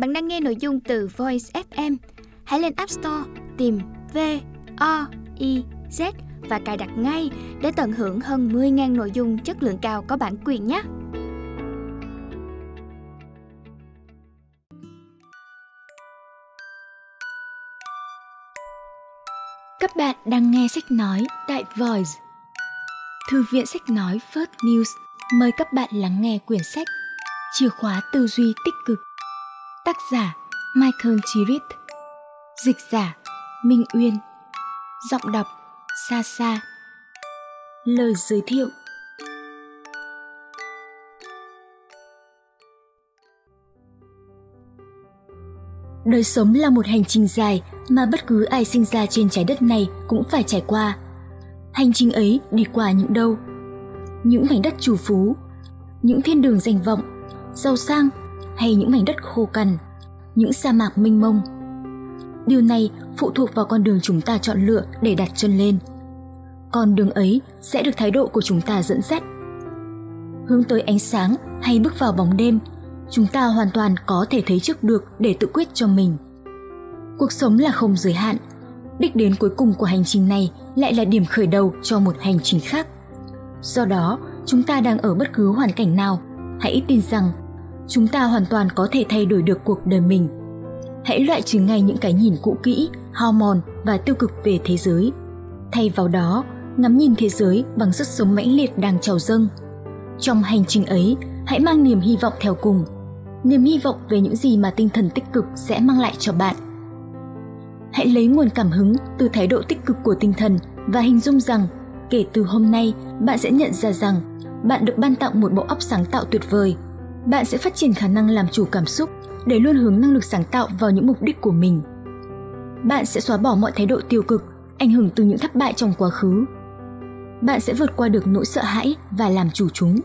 Bạn đang nghe nội dung từ Voice FM. Hãy lên App Store tìm VOIZ và cài đặt ngay để tận hưởng hơn 10.000 nội dung chất lượng cao có bản quyền nhé. Các bạn đang nghe sách nói tại VOIZ. Thư viện sách nói First News mời các bạn lắng nghe quyển sách Chìa khóa tư duy tích cực. Tác giả Michael Chirith, dịch giả Minh Uyên, giọng đọc Xa Xa. Lời giới thiệu. Đời sống là một hành trình dài mà bất cứ ai sinh ra trên trái đất này cũng phải trải qua. Hành trình ấy đi qua những đâu? Những mảnh đất trù phú, những thiên đường danh vọng, giàu sang hay những mảnh đất khô cằn, những sa mạc mênh mông. Điều này phụ thuộc vào con đường chúng ta chọn lựa để đặt chân lên. Con đường ấy sẽ được thái độ của chúng ta dẫn dắt. Hướng tới ánh sáng hay bước vào bóng đêm, chúng ta hoàn toàn có thể thấy trước được để tự quyết cho mình. Cuộc sống là không giới hạn. Đích đến cuối cùng của hành trình này lại là điểm khởi đầu cho một hành trình khác. Do đó, chúng ta đang ở bất cứ hoàn cảnh nào, hãy tin rằng chúng ta hoàn toàn có thể thay đổi được cuộc đời mình. Hãy loại trừ ngay những cái nhìn cũ kỹ, hao mòn và tiêu cực về thế giới. Thay vào đó, ngắm nhìn thế giới bằng sức sống mãnh liệt đang trào dâng. Trong hành trình ấy, hãy mang niềm hy vọng theo cùng. Niềm hy vọng về những gì mà tinh thần tích cực sẽ mang lại cho bạn. Hãy lấy nguồn cảm hứng từ thái độ tích cực của tinh thần và hình dung rằng kể từ hôm nay bạn sẽ nhận ra rằng bạn được ban tặng một bộ óc sáng tạo tuyệt vời. Bạn sẽ phát triển khả năng làm chủ cảm xúc để luôn hướng năng lực sáng tạo vào những mục đích của mình. Bạn sẽ xóa bỏ mọi thái độ tiêu cực, ảnh hưởng từ những thất bại trong quá khứ. Bạn sẽ vượt qua được nỗi sợ hãi và làm chủ chúng.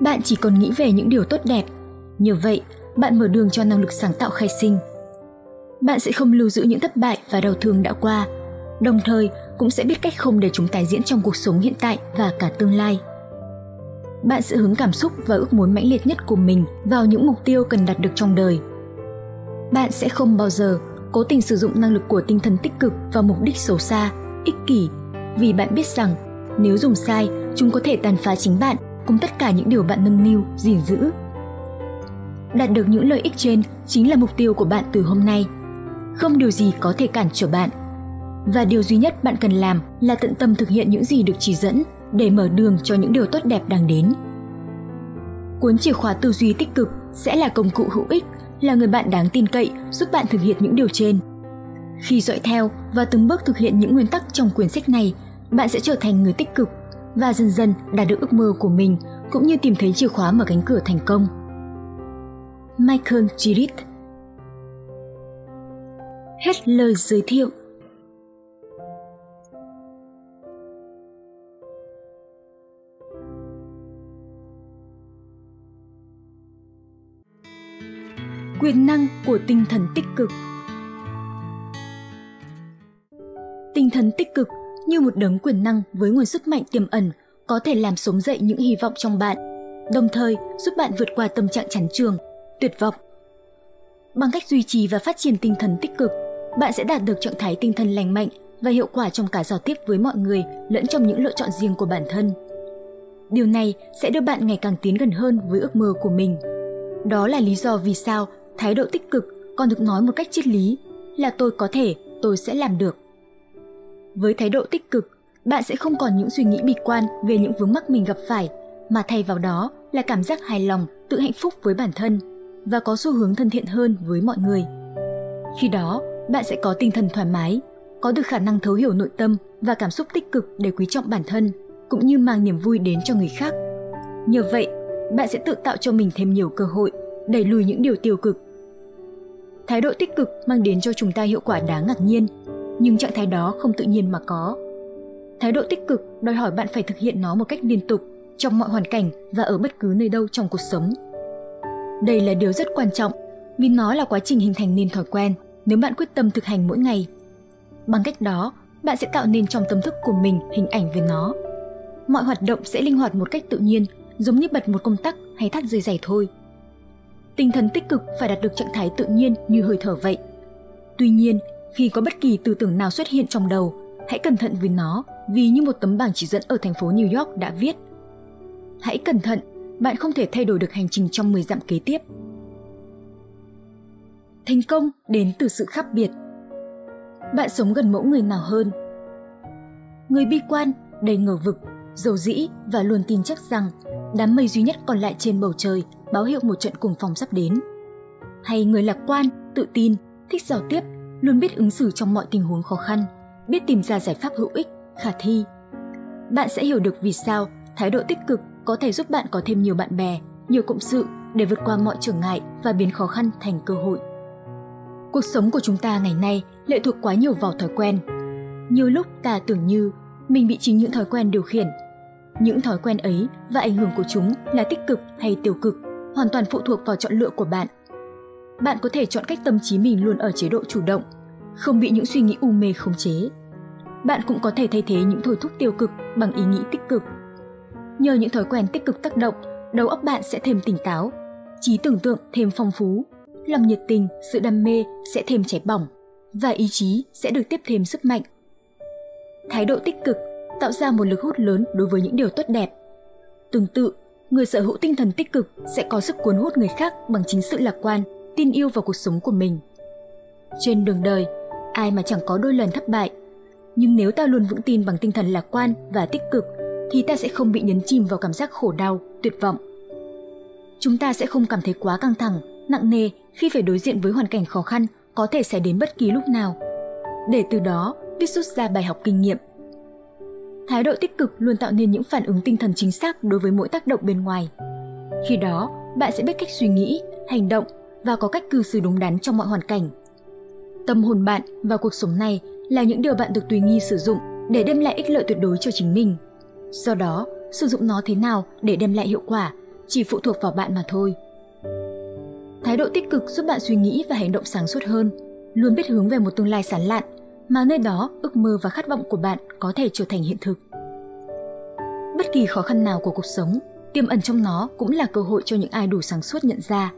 Bạn chỉ còn nghĩ về những điều tốt đẹp. Nhờ vậy, bạn mở đường cho năng lực sáng tạo khai sinh. Bạn sẽ không lưu giữ những thất bại và đau thương đã qua, đồng thời cũng sẽ biết cách không để chúng tái diễn trong cuộc sống hiện tại và cả tương lai. Bạn sẽ hướng cảm xúc và ước muốn mãnh liệt nhất của mình vào những mục tiêu cần đạt được trong đời. Bạn sẽ không bao giờ cố tình sử dụng năng lực của tinh thần tích cực vào mục đích xấu xa, ích kỷ, vì bạn biết rằng nếu dùng sai, chúng có thể tàn phá chính bạn cùng tất cả những điều bạn nâng niu, gìn giữ. Đạt được những lợi ích trên chính là mục tiêu của bạn từ hôm nay. Không điều gì có thể cản trở bạn. Và điều duy nhất bạn cần làm là tận tâm thực hiện những gì được chỉ dẫn để mở đường cho những điều tốt đẹp đang đến. Cuốn Chìa khóa tư duy tích cực sẽ là công cụ hữu ích, là người bạn đáng tin cậy giúp bạn thực hiện những điều trên. Khi dõi theo và từng bước thực hiện những nguyên tắc trong quyển sách này, bạn sẽ trở thành người tích cực và dần dần đạt được ước mơ của mình cũng như tìm thấy chìa khóa mở cánh cửa thành công. Michael Chirith. Hết lời giới thiệu. Quyền năng của tinh thần tích cực. Tinh thần tích cực như một đấng quyền năng với nguồn sức mạnh tiềm ẩn có thể làm sống dậy những hy vọng trong bạn, đồng thời giúp bạn vượt qua tâm trạng chán chường, tuyệt vọng. Bằng cách duy trì và phát triển tinh thần tích cực, bạn sẽ đạt được trạng thái tinh thần lành mạnh và hiệu quả trong cả giao tiếp với mọi người lẫn trong những lựa chọn riêng của bản thân. Điều này sẽ đưa bạn ngày càng tiến gần hơn với ước mơ của mình. Đó là lý do vì sao thái độ tích cực còn được nói một cách triết lý là tôi có thể, tôi sẽ làm được. Với thái độ tích cực, bạn sẽ không còn những suy nghĩ bi quan về những vướng mắc mình gặp phải, mà thay vào đó là cảm giác hài lòng, tự hạnh phúc với bản thân và có xu hướng thân thiện hơn với mọi người. Khi đó, bạn sẽ có tinh thần thoải mái, có được khả năng thấu hiểu nội tâm và cảm xúc tích cực để quý trọng bản thân, cũng như mang niềm vui đến cho người khác. Nhờ vậy, bạn sẽ tự tạo cho mình thêm nhiều cơ hội, đẩy lùi những điều tiêu cực. Thái độ tích cực mang đến cho chúng ta hiệu quả đáng ngạc nhiên, nhưng trạng thái đó không tự nhiên mà có. Thái độ tích cực đòi hỏi bạn phải thực hiện nó một cách liên tục, trong mọi hoàn cảnh và ở bất cứ nơi đâu trong cuộc sống. Đây là điều rất quan trọng vì nó là quá trình hình thành nên thói quen nếu bạn quyết tâm thực hành mỗi ngày. Bằng cách đó, bạn sẽ tạo nên trong tâm thức của mình hình ảnh về nó. Mọi hoạt động sẽ linh hoạt một cách tự nhiên, giống như bật một công tắc hay thắt dây giày thôi. tinh thần tích cực phải đạt được trạng thái tự nhiên như hơi thở vậy. Tuy nhiên, khi có bất kỳ tư tưởng nào xuất hiện trong đầu, hãy cẩn thận với nó, vì như một tấm bảng chỉ dẫn ở thành phố New York đã viết. Hãy cẩn thận, bạn không thể thay đổi được hành trình trong 10 dặm kế tiếp. Thành công đến từ sự khác biệt. Bạn sống gần mẫu người nào hơn? Người bi quan, đầy ngờ vực, dầu dĩ và luôn tin chắc rằng đám mây duy nhất còn lại trên bầu trời báo hiệu một trận cuồng phong sắp đến. Hay người lạc quan, tự tin, thích giao tiếp, luôn biết ứng xử trong mọi tình huống khó khăn, biết tìm ra giải pháp hữu ích, khả thi. Bạn sẽ hiểu được vì sao thái độ tích cực có thể giúp bạn có thêm nhiều bạn bè, nhiều cộng sự để vượt qua mọi trở ngại và biến khó khăn thành cơ hội. Cuộc sống của chúng ta ngày nay lệ thuộc quá nhiều vào thói quen. Nhiều lúc ta tưởng như mình bị chính những thói quen điều khiển. Những thói quen ấy và ảnh hưởng của chúng là tích cực hay tiêu cực, hoàn toàn phụ thuộc vào chọn lựa của bạn. Bạn có thể chọn cách tâm trí mình luôn ở chế độ chủ động, không bị những suy nghĩ u mê khống chế. Bạn cũng có thể thay thế những thôi thúc tiêu cực bằng ý nghĩ tích cực. Nhờ những thói quen tích cực tác động, đầu óc bạn sẽ thêm tỉnh táo, trí tưởng tượng thêm phong phú, lòng nhiệt tình, sự đam mê sẽ thêm cháy bỏng và ý chí sẽ được tiếp thêm sức mạnh. Thái độ tích cực tạo ra một lực hút lớn đối với những điều tốt đẹp. Tương tự, người sở hữu tinh thần tích cực sẽ có sức cuốn hút người khác bằng chính sự lạc quan, tin yêu vào cuộc sống của mình. Trên đường đời, ai mà chẳng có đôi lần thất bại. Nhưng nếu ta luôn vững tin bằng tinh thần lạc quan và tích cực, thì ta sẽ không bị nhấn chìm vào cảm giác khổ đau, tuyệt vọng. Chúng ta sẽ không cảm thấy quá căng thẳng, nặng nề khi phải đối diện với hoàn cảnh khó khăn có thể xảy đến bất kỳ lúc nào, để từ đó biết rút ra bài học kinh nghiệm. Thái độ tích cực luôn tạo nên những phản ứng tinh thần chính xác đối với mỗi tác động bên ngoài. Khi đó, bạn sẽ biết cách suy nghĩ, hành động và có cách cư xử đúng đắn trong mọi hoàn cảnh. Tâm hồn bạn và cuộc sống này là những điều bạn được tùy nghi sử dụng để đem lại ích lợi tuyệt đối cho chính mình. Do đó, sử dụng nó thế nào để đem lại hiệu quả chỉ phụ thuộc vào bạn mà thôi. Thái độ tích cực giúp bạn suy nghĩ và hành động sáng suốt hơn, luôn biết hướng về một tương lai sáng lạn, mà nơi đó ước mơ và khát vọng của bạn có thể trở thành hiện thực. Bất kỳ khó khăn nào của cuộc sống, tiềm ẩn trong nó cũng là cơ hội cho những ai đủ sáng suốt nhận ra.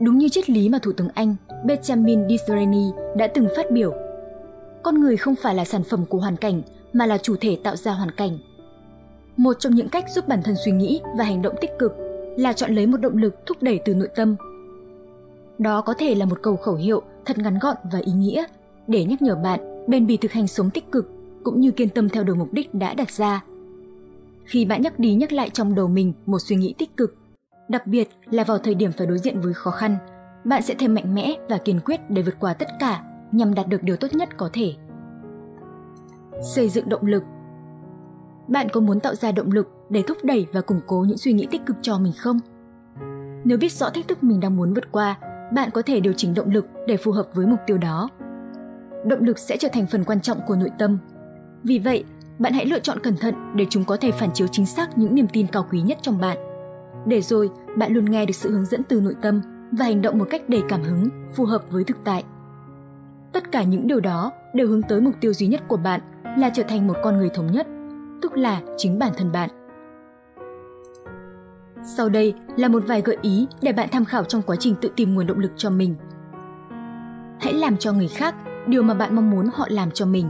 Đúng như triết lý mà Thủ tướng Anh Benjamin Disraeli đã từng phát biểu, con người không phải là sản phẩm của hoàn cảnh mà là chủ thể tạo ra hoàn cảnh. Một trong những cách giúp bản thân suy nghĩ và hành động tích cực là chọn lấy một động lực thúc đẩy từ nội tâm. Đó có thể là một câu khẩu hiệu thật ngắn gọn và ý nghĩa để nhắc nhở bạn bền bỉ thực hành sống tích cực cũng như kiên tâm theo đuổi mục đích đã đặt ra. Khi bạn nhắc đi nhắc lại trong đầu mình một suy nghĩ tích cực, đặc biệt là vào thời điểm phải đối diện với khó khăn, bạn sẽ thêm mạnh mẽ và kiên quyết để vượt qua tất cả nhằm đạt được điều tốt nhất có thể. Xây dựng động lực. Bạn có muốn tạo ra động lực để thúc đẩy và củng cố những suy nghĩ tích cực cho mình không? Nếu biết rõ thách thức mình đang muốn vượt qua, bạn có thể điều chỉnh động lực để phù hợp với mục tiêu đó. Động lực sẽ trở thành phần quan trọng của nội tâm. Vì vậy, bạn hãy lựa chọn cẩn thận để chúng có thể phản chiếu chính xác những niềm tin cao quý nhất trong bạn. Để rồi, bạn luôn nghe được sự hướng dẫn từ nội tâm và hành động một cách đầy cảm hứng, phù hợp với thực tại. Tất cả những điều đó đều hướng tới mục tiêu duy nhất của bạn là trở thành một con người thống nhất, tức là chính bản thân bạn. Sau đây là một vài gợi ý để bạn tham khảo trong quá trình tự tìm nguồn động lực cho mình. Hãy làm cho người khác điều mà bạn mong muốn họ làm cho mình.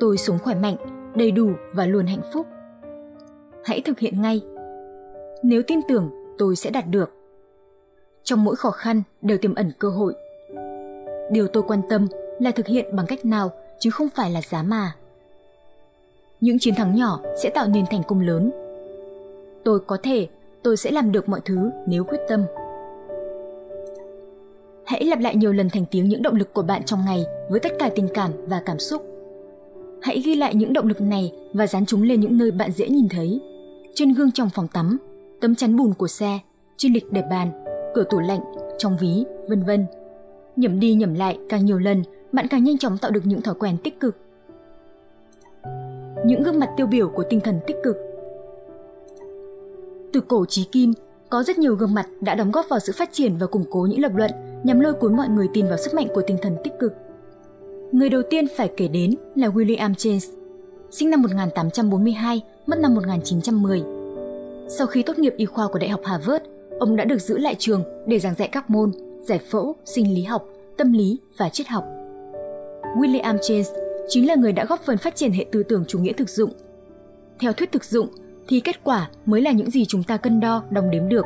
Tôi sống khỏe mạnh, đầy đủ và luôn hạnh phúc. Hãy thực hiện ngay. Nếu tin tưởng, tôi sẽ đạt được. Trong mỗi khó khăn đều tiềm ẩn cơ hội. Điều tôi quan tâm là thực hiện bằng cách nào chứ không phải là giá mà. Những chiến thắng nhỏ sẽ tạo nên thành công lớn. Tôi có thể, tôi sẽ làm được mọi thứ nếu quyết tâm. Hãy lặp lại nhiều lần thành tiếng những động lực của bạn trong ngày với tất cả tình cảm và cảm xúc. Hãy ghi lại những động lực này và dán chúng lên những nơi bạn dễ nhìn thấy. Trên gương trong phòng tắm, tấm chắn bùn của xe, trên lịch để bàn, cửa tủ lạnh, trong ví, vân vân. Nhẩm đi nhẩm lại càng nhiều lần, bạn càng nhanh chóng tạo được những thói quen tích cực. Những gương mặt tiêu biểu của tinh thần tích cực. Từ cổ chí kim, có rất nhiều gương mặt đã đóng góp vào sự phát triển và củng cố những lập luận nhằm lôi cuốn mọi người tin vào sức mạnh của tinh thần tích cực. Người đầu tiên phải kể đến là William James, sinh năm 1842, mất năm 1910. Sau khi tốt nghiệp y khoa của Đại học Harvard, ông đã được giữ lại trường để giảng dạy các môn giải phẫu, sinh lý học, tâm lý và triết học. William James chính là người đã góp phần phát triển hệ tư tưởng chủ nghĩa thực dụng. Theo thuyết thực dụng thì kết quả mới là những gì chúng ta cân đo, đong đếm được,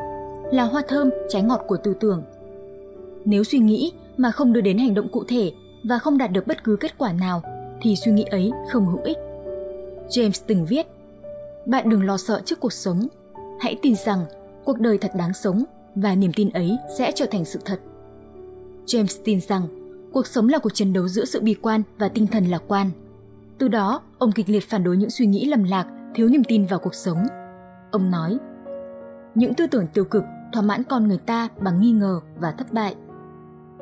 là hoa thơm, trái ngọt của tư tưởng. Nếu suy nghĩ mà không đưa đến hành động cụ thể và không đạt được bất cứ kết quả nào thì suy nghĩ ấy không hữu ích. James từng viết: "Bạn đừng lo sợ trước cuộc sống, hãy tin rằng cuộc đời thật đáng sống và niềm tin ấy sẽ trở thành sự thật." James tin rằng cuộc sống là cuộc chiến đấu giữa sự bi quan và tinh thần lạc quan. Từ đó, ông kịch liệt phản đối những suy nghĩ lầm lạc, thiếu niềm tin vào cuộc sống. Ông nói: "Những tư tưởng tiêu cực thỏa mãn con người ta bằng nghi ngờ và thất bại."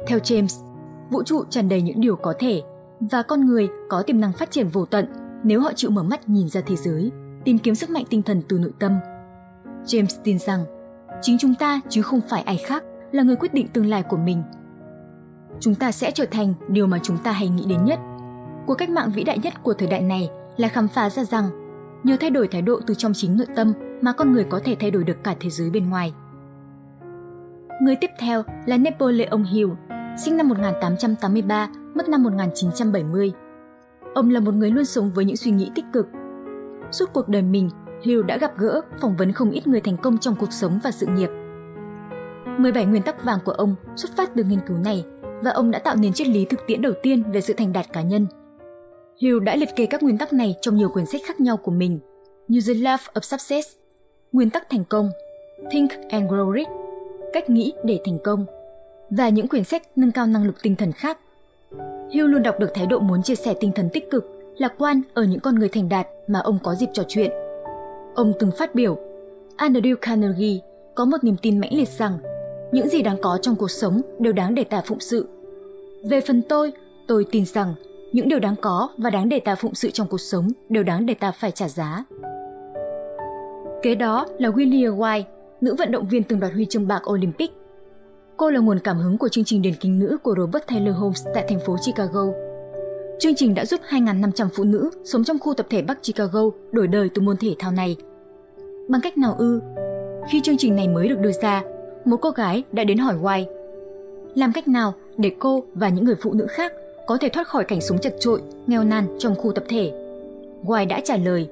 Theo James, vũ trụ tràn đầy những điều có thể và con người có tiềm năng phát triển vô tận nếu họ chịu mở mắt nhìn ra thế giới, tìm kiếm sức mạnh tinh thần từ nội tâm. James tin rằng chính chúng ta chứ không phải ai khác là người quyết định tương lai của mình. Chúng ta sẽ trở thành điều mà chúng ta hay nghĩ đến nhất. Cuộc cách mạng vĩ đại nhất của thời đại này là khám phá ra rằng nhờ thay đổi thái độ từ trong chính nội tâm mà con người có thể thay đổi được cả thế giới bên ngoài. Người tiếp theo là Napoleon Hill, sinh năm 1883, mất năm 1970. Ông là một người luôn sống với những suy nghĩ tích cực. Suốt cuộc đời mình, Hill đã gặp gỡ, phỏng vấn không ít người thành công trong cuộc sống và sự nghiệp. 17 nguyên tắc vàng của ông xuất phát từ nghiên cứu này và ông đã tạo nên triết lý thực tiễn đầu tiên về sự thành đạt cá nhân. Hill đã liệt kê các nguyên tắc này trong nhiều quyển sách khác nhau của mình, như The Love of Success, Nguyên tắc thành công, Think and Grow Rich, Cách nghĩ để thành công và những quyển sách nâng cao năng lực tinh thần khác. Hill luôn đọc được thái độ muốn chia sẻ tinh thần tích cực, lạc quan ở những con người thành đạt mà ông có dịp trò chuyện. Ông từng phát biểu, Andrew Carnegie có một niềm tin mãnh liệt rằng những gì đáng có trong cuộc sống đều đáng để ta phụng sự. Về phần tôi tin rằng những điều đáng có và đáng để ta phụng sự trong cuộc sống đều đáng để ta phải trả giá. Kế đó là Willie Irvin, nữ vận động viên từng đoạt huy chương bạc Olympic. Cô là nguồn cảm hứng của chương trình điền kinh nữ của Robert Taylor Holmes tại thành phố Chicago. Chương trình đã giúp 2.500 phụ nữ sống trong khu tập thể Bắc Chicago đổi đời từ môn thể thao này. Bằng cách nào ư? Khi chương trình này mới được đưa ra, một cô gái đã đến hỏi White làm cách nào để cô và những người phụ nữ khác có thể thoát khỏi cảnh sống chật chội, nghèo nàn trong khu tập thể. White đã trả lời,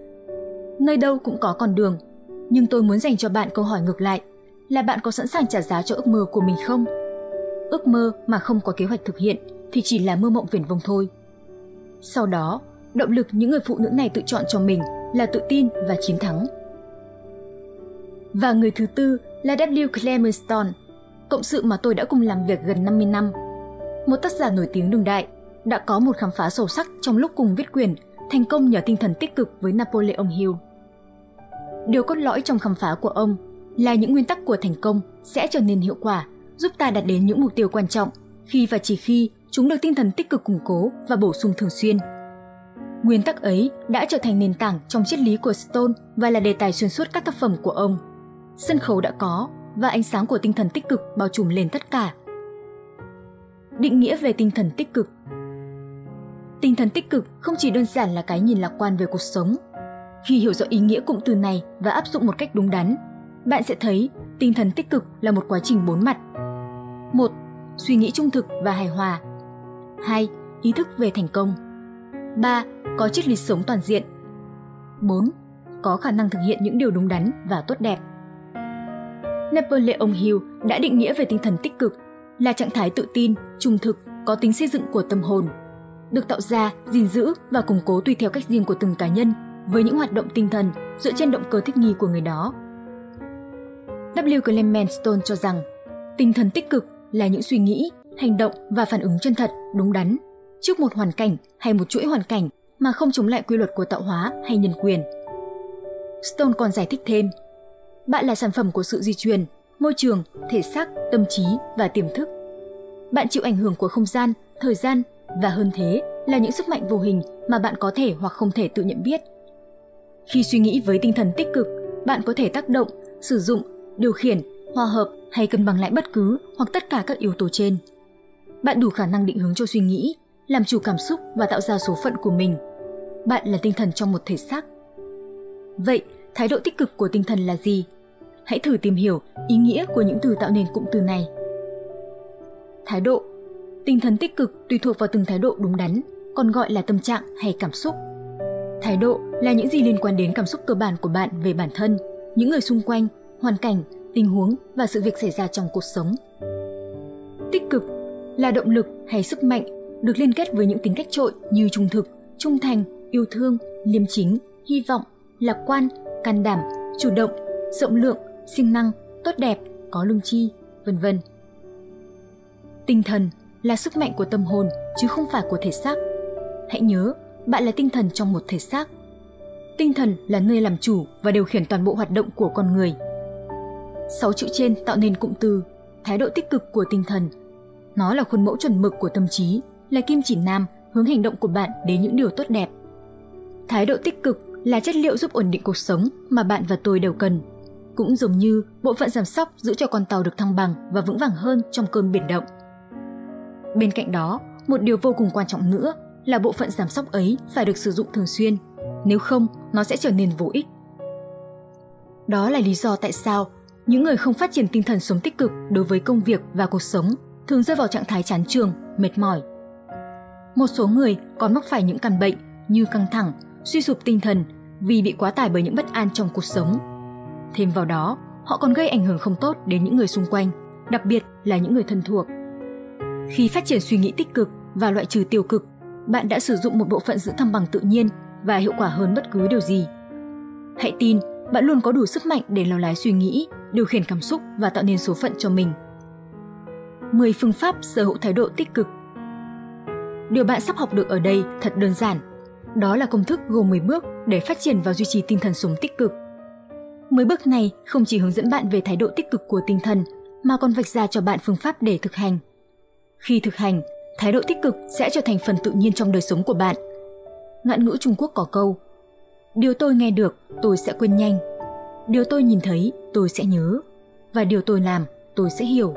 nơi đâu cũng có con đường, nhưng tôi muốn dành cho bạn câu hỏi ngược lại, là bạn có sẵn sàng trả giá cho ước mơ của mình không? Ước mơ mà không có kế hoạch thực hiện thì chỉ là mơ mộng viển vông thôi. Sau đó, động lực những người phụ nữ này tự chọn cho mình là tự tin và chiến thắng. Và người thứ tư là W. Clement Stone, cộng sự mà tôi đã cùng làm việc gần 50 năm. Một tác giả nổi tiếng đương đại, đã có một khám phá sâu sắc trong lúc cùng viết quyển Thành công nhờ tinh thần tích cực với Napoleon Hill. Điều cốt lõi trong khám phá của ông là những nguyên tắc của thành công sẽ trở nên hiệu quả, giúp ta đạt đến những mục tiêu quan trọng khi và chỉ khi chúng được tinh thần tích cực củng cố và bổ sung thường xuyên. Nguyên tắc ấy đã trở thành nền tảng trong triết lý của Stone và là đề tài xuyên suốt các tác phẩm của ông. Sân khấu đã có và ánh sáng của tinh thần tích cực bao trùm lên tất cả. Định nghĩa về tinh thần tích cực. Tinh thần tích cực không chỉ đơn giản là cái nhìn lạc quan về cuộc sống. Khi hiểu rõ ý nghĩa cụm từ này và áp dụng một cách đúng đắn, bạn sẽ thấy tinh thần tích cực là một quá trình bốn mặt. 1. Suy nghĩ trung thực và hài hòa. 2. Ý thức về thành công. 3. Có triết lý sống toàn diện. 4. Có khả năng thực hiện những điều đúng đắn và tốt đẹp. Napoleon Hill đã định nghĩa về tinh thần tích cực là trạng thái tự tin, trung thực, có tính xây dựng của tâm hồn, được tạo ra, gìn giữ và củng cố tùy theo cách riêng của từng cá nhân với những hoạt động tinh thần dựa trên động cơ thích nghi của người đó. W. Clement Stone cho rằng tinh thần tích cực là những suy nghĩ, hành động và phản ứng chân thật, đúng đắn trước một hoàn cảnh hay một chuỗi hoàn cảnh mà không chống lại quy luật của tạo hóa hay nhân quyền. Stone còn giải thích thêm, bạn là sản phẩm của sự di truyền, môi trường, thể xác, tâm trí và tiềm thức. Bạn chịu ảnh hưởng của không gian, thời gian và hơn thế là những sức mạnh vô hình mà bạn có thể hoặc không thể tự nhận biết. Khi suy nghĩ với tinh thần tích cực, bạn có thể tác động, sử dụng, điều khiển, hòa hợp hay cân bằng lại bất cứ hoặc tất cả các yếu tố trên. Bạn đủ khả năng định hướng cho suy nghĩ, làm chủ cảm xúc và tạo ra số phận của mình. Bạn là tinh thần trong một thể xác. Vậy, thái độ tích cực của tinh thần là gì? Hãy thử tìm hiểu ý nghĩa của những từ tạo nên cụm từ này. Thái độ. Tinh thần tích cực tùy thuộc vào từng thái độ đúng đắn, còn gọi là tâm trạng hay cảm xúc. Thái độ là những gì liên quan đến cảm xúc cơ bản của bạn về bản thân, những người xung quanh, hoàn cảnh, tình huống và sự việc xảy ra trong cuộc sống. Tích cực là động lực hay sức mạnh được liên kết với những tính cách trội như trung thực, trung thành, yêu thương, liêm chính, hy vọng, lạc quan, can đảm, chủ động, rộng lượng, siêng năng, tốt đẹp, có lương tri, vân vân. Tinh thần là sức mạnh của tâm hồn chứ không phải của thể xác. Hãy nhớ, bạn là tinh thần trong một thể xác. Tinh thần là nơi làm chủ và điều khiển toàn bộ hoạt động của con người. 6 chữ trên tạo nên cụm từ thái độ tích cực của tinh thần. Nó là khuôn mẫu chuẩn mực của tâm trí, là kim chỉ nam hướng hành động của bạn đến những điều tốt đẹp. Thái độ tích cực là chất liệu giúp ổn định cuộc sống mà bạn và tôi đều cần. Cũng giống như bộ phận giảm sóc giữ cho con tàu được thăng bằng và vững vàng hơn trong cơn biển động. Bên cạnh đó, một điều vô cùng quan trọng nữa là bộ phận giảm sóc ấy phải được sử dụng thường xuyên, nếu không nó sẽ trở nên vô ích. Đó là lý do tại sao những người không phát triển tinh thần sống tích cực đối với công việc và cuộc sống thường rơi vào trạng thái chán chường, mệt mỏi. Một số người còn mắc phải những căn bệnh như căng thẳng, suy sụp tinh thần vì bị quá tải bởi những bất an trong cuộc sống. Thêm vào đó, họ còn gây ảnh hưởng không tốt đến những người xung quanh, đặc biệt là những người thân thuộc. Khi phát triển suy nghĩ tích cực và loại trừ tiêu cực, bạn đã sử dụng một bộ phận giữ thăng bằng tự nhiên và hiệu quả hơn bất cứ điều gì. Hãy tin, bạn luôn có đủ sức mạnh để lao lái suy nghĩ, điều khiển cảm xúc và tạo nên số phận cho mình. 10 phương pháp sở hữu thái độ tích cực. Điều bạn sắp học được ở đây thật đơn giản. Đó là công thức gồm 10 bước để phát triển và duy trì tinh thần sống tích cực. 10 bước này không chỉ hướng dẫn bạn về thái độ tích cực của tinh thần mà còn vạch ra cho bạn phương pháp để thực hành. Khi thực hành, thái độ tích cực sẽ trở thành phần tự nhiên trong đời sống của bạn. Ngạn ngữ Trung Quốc có câu: điều tôi nghe được, tôi sẽ quên nhanh. Điều tôi nhìn thấy, tôi sẽ nhớ. Và điều tôi làm, tôi sẽ hiểu.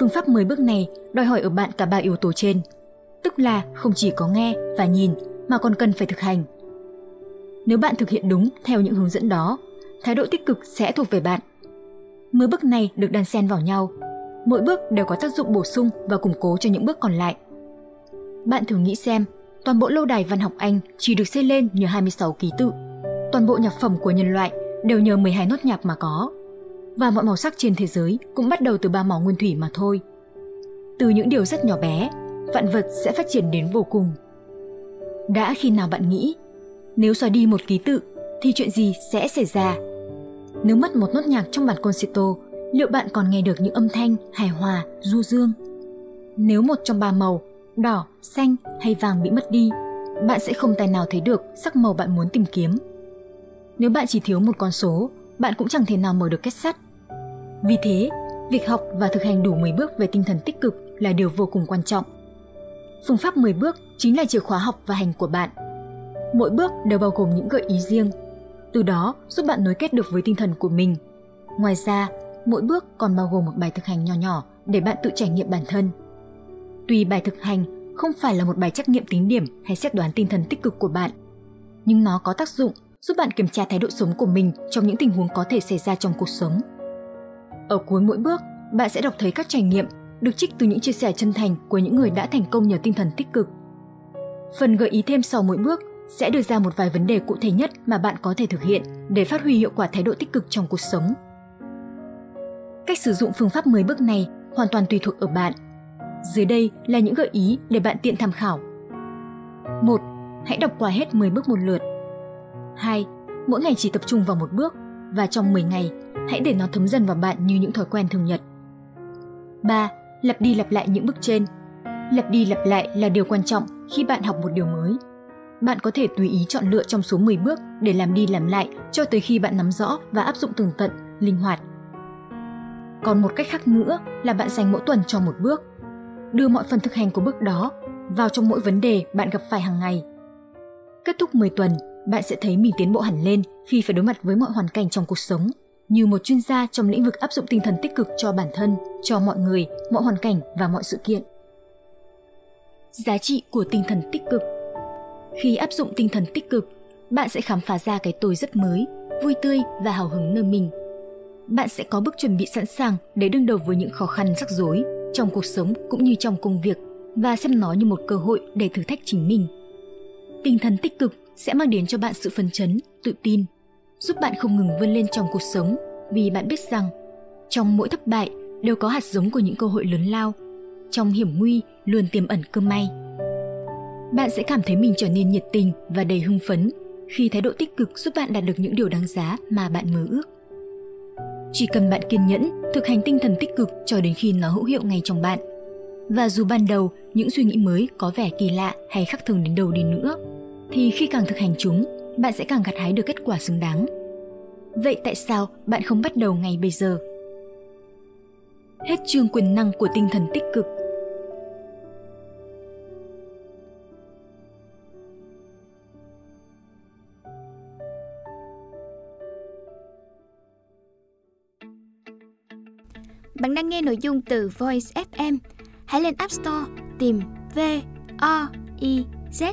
Phương pháp 10 bước này đòi hỏi ở bạn cả 3 yếu tố trên. Tức là không chỉ có nghe và nhìn mà còn cần phải thực hành. Nếu bạn thực hiện đúng theo những hướng dẫn đó, thái độ tích cực sẽ thuộc về bạn. 10 bước này được đan xen vào nhau. Mỗi bước đều có tác dụng bổ sung và củng cố cho những bước còn lại. Bạn thử nghĩ xem, toàn bộ lâu đài văn học Anh chỉ được xây lên nhờ 26 ký tự. Toàn bộ nhạc phẩm của nhân loại đều nhờ 12 nốt nhạc mà có. Và mọi màu sắc trên thế giới cũng bắt đầu từ 3 màu nguyên thủy mà thôi. Từ những điều rất nhỏ bé, vạn vật sẽ phát triển đến vô cùng. Đã khi nào bạn nghĩ, nếu xóa đi một ký tự thì chuyện gì sẽ xảy ra? Nếu mất một nốt nhạc trong bản concerto, liệu bạn còn nghe được những âm thanh hài hòa, du dương? Nếu một trong 3 màu, đỏ, xanh hay vàng bị mất đi, bạn sẽ không tài nào thấy được sắc màu bạn muốn tìm kiếm. Nếu bạn chỉ thiếu một con số, bạn cũng chẳng thể nào mở được két sắt. Vì thế, việc học và thực hành đủ 10 bước về tinh thần tích cực là điều vô cùng quan trọng. Phương pháp 10 bước chính là chìa khóa học và hành của bạn. Mỗi bước đều bao gồm những gợi ý riêng, từ đó giúp bạn nối kết được với tinh thần của mình. Ngoài ra, mỗi bước còn bao gồm một bài thực hành nhỏ nhỏ để bạn tự trải nghiệm bản thân. Tuy bài thực hành không phải là một bài trắc nghiệm tính điểm hay xét đoán tinh thần tích cực của bạn, nhưng nó có tác dụng giúp bạn kiểm tra thái độ sống của mình trong những tình huống có thể xảy ra trong cuộc sống. Ở cuối mỗi bước, bạn sẽ đọc thấy các trải nghiệm được trích từ những chia sẻ chân thành của những người đã thành công nhờ tinh thần tích cực. Phần gợi ý thêm sau mỗi bước sẽ đưa ra một vài vấn đề cụ thể nhất mà bạn có thể thực hiện để phát huy hiệu quả thái độ tích cực trong cuộc sống. Cách sử dụng phương pháp 10 bước này hoàn toàn tùy thuộc ở bạn. Dưới đây là những gợi ý để bạn tiện tham khảo. 1. Hãy đọc qua hết 10 bước một lượt. 2. Mỗi ngày chỉ tập trung vào một bước và trong 10 ngày, hãy để nó thấm dần vào bạn như những thói quen thường nhật. 3. Lặp đi lặp lại những bước trên. Lặp đi lặp lại là điều quan trọng khi bạn học một điều mới. Bạn có thể tùy ý chọn lựa trong số 10 bước để làm đi làm lại cho tới khi bạn nắm rõ và áp dụng tường tận, linh hoạt. Còn một cách khác nữa là bạn dành mỗi tuần cho một bước. Đưa mọi phần thực hành của bước đó vào trong mỗi vấn đề bạn gặp phải hàng ngày. Kết thúc 10 tuần, bạn sẽ thấy mình tiến bộ hẳn lên khi phải đối mặt với mọi hoàn cảnh trong cuộc sống, như một chuyên gia trong lĩnh vực áp dụng tinh thần tích cực cho bản thân, cho mọi người, mọi hoàn cảnh và mọi sự kiện. Giá trị của tinh thần tích cực. Khi áp dụng tinh thần tích cực, bạn sẽ khám phá ra cái tôi rất mới, vui tươi và hào hứng nơi mình. bạn sẽ có bước chuẩn bị sẵn sàng để đương đầu với những khó khăn rắc rối trong cuộc sống cũng như trong công việc, và xem nó như một cơ hội để thử thách chính mình. Tinh thần tích cực sẽ mang đến cho bạn sự phấn chấn, tự tin, giúp bạn không ngừng vươn lên trong cuộc sống, vì bạn biết rằng trong mỗi thất bại đều có hạt giống của những cơ hội lớn lao, trong hiểm nguy luôn tiềm ẩn cơ may. Bạn sẽ cảm thấy mình trở nên nhiệt tình và đầy hưng phấn khi thái độ tích cực giúp bạn đạt được những điều đáng giá mà bạn mơ ước. Chỉ cần bạn kiên nhẫn, thực hành tinh thần tích cực cho đến khi nó hữu hiệu ngay trong bạn. Và dù ban đầu những suy nghĩ mới có vẻ kỳ lạ hay khác thường đến đâu đi nữa, thì khi càng thực hành chúng, bạn sẽ càng gặt hái được kết quả xứng đáng. Vậy tại sao bạn không bắt đầu ngay bây giờ? Hết chương quyền năng của tinh thần tích cực. Bạn đang nghe nội dung từ Voice FM. Hãy lên App Store tìm VOIZ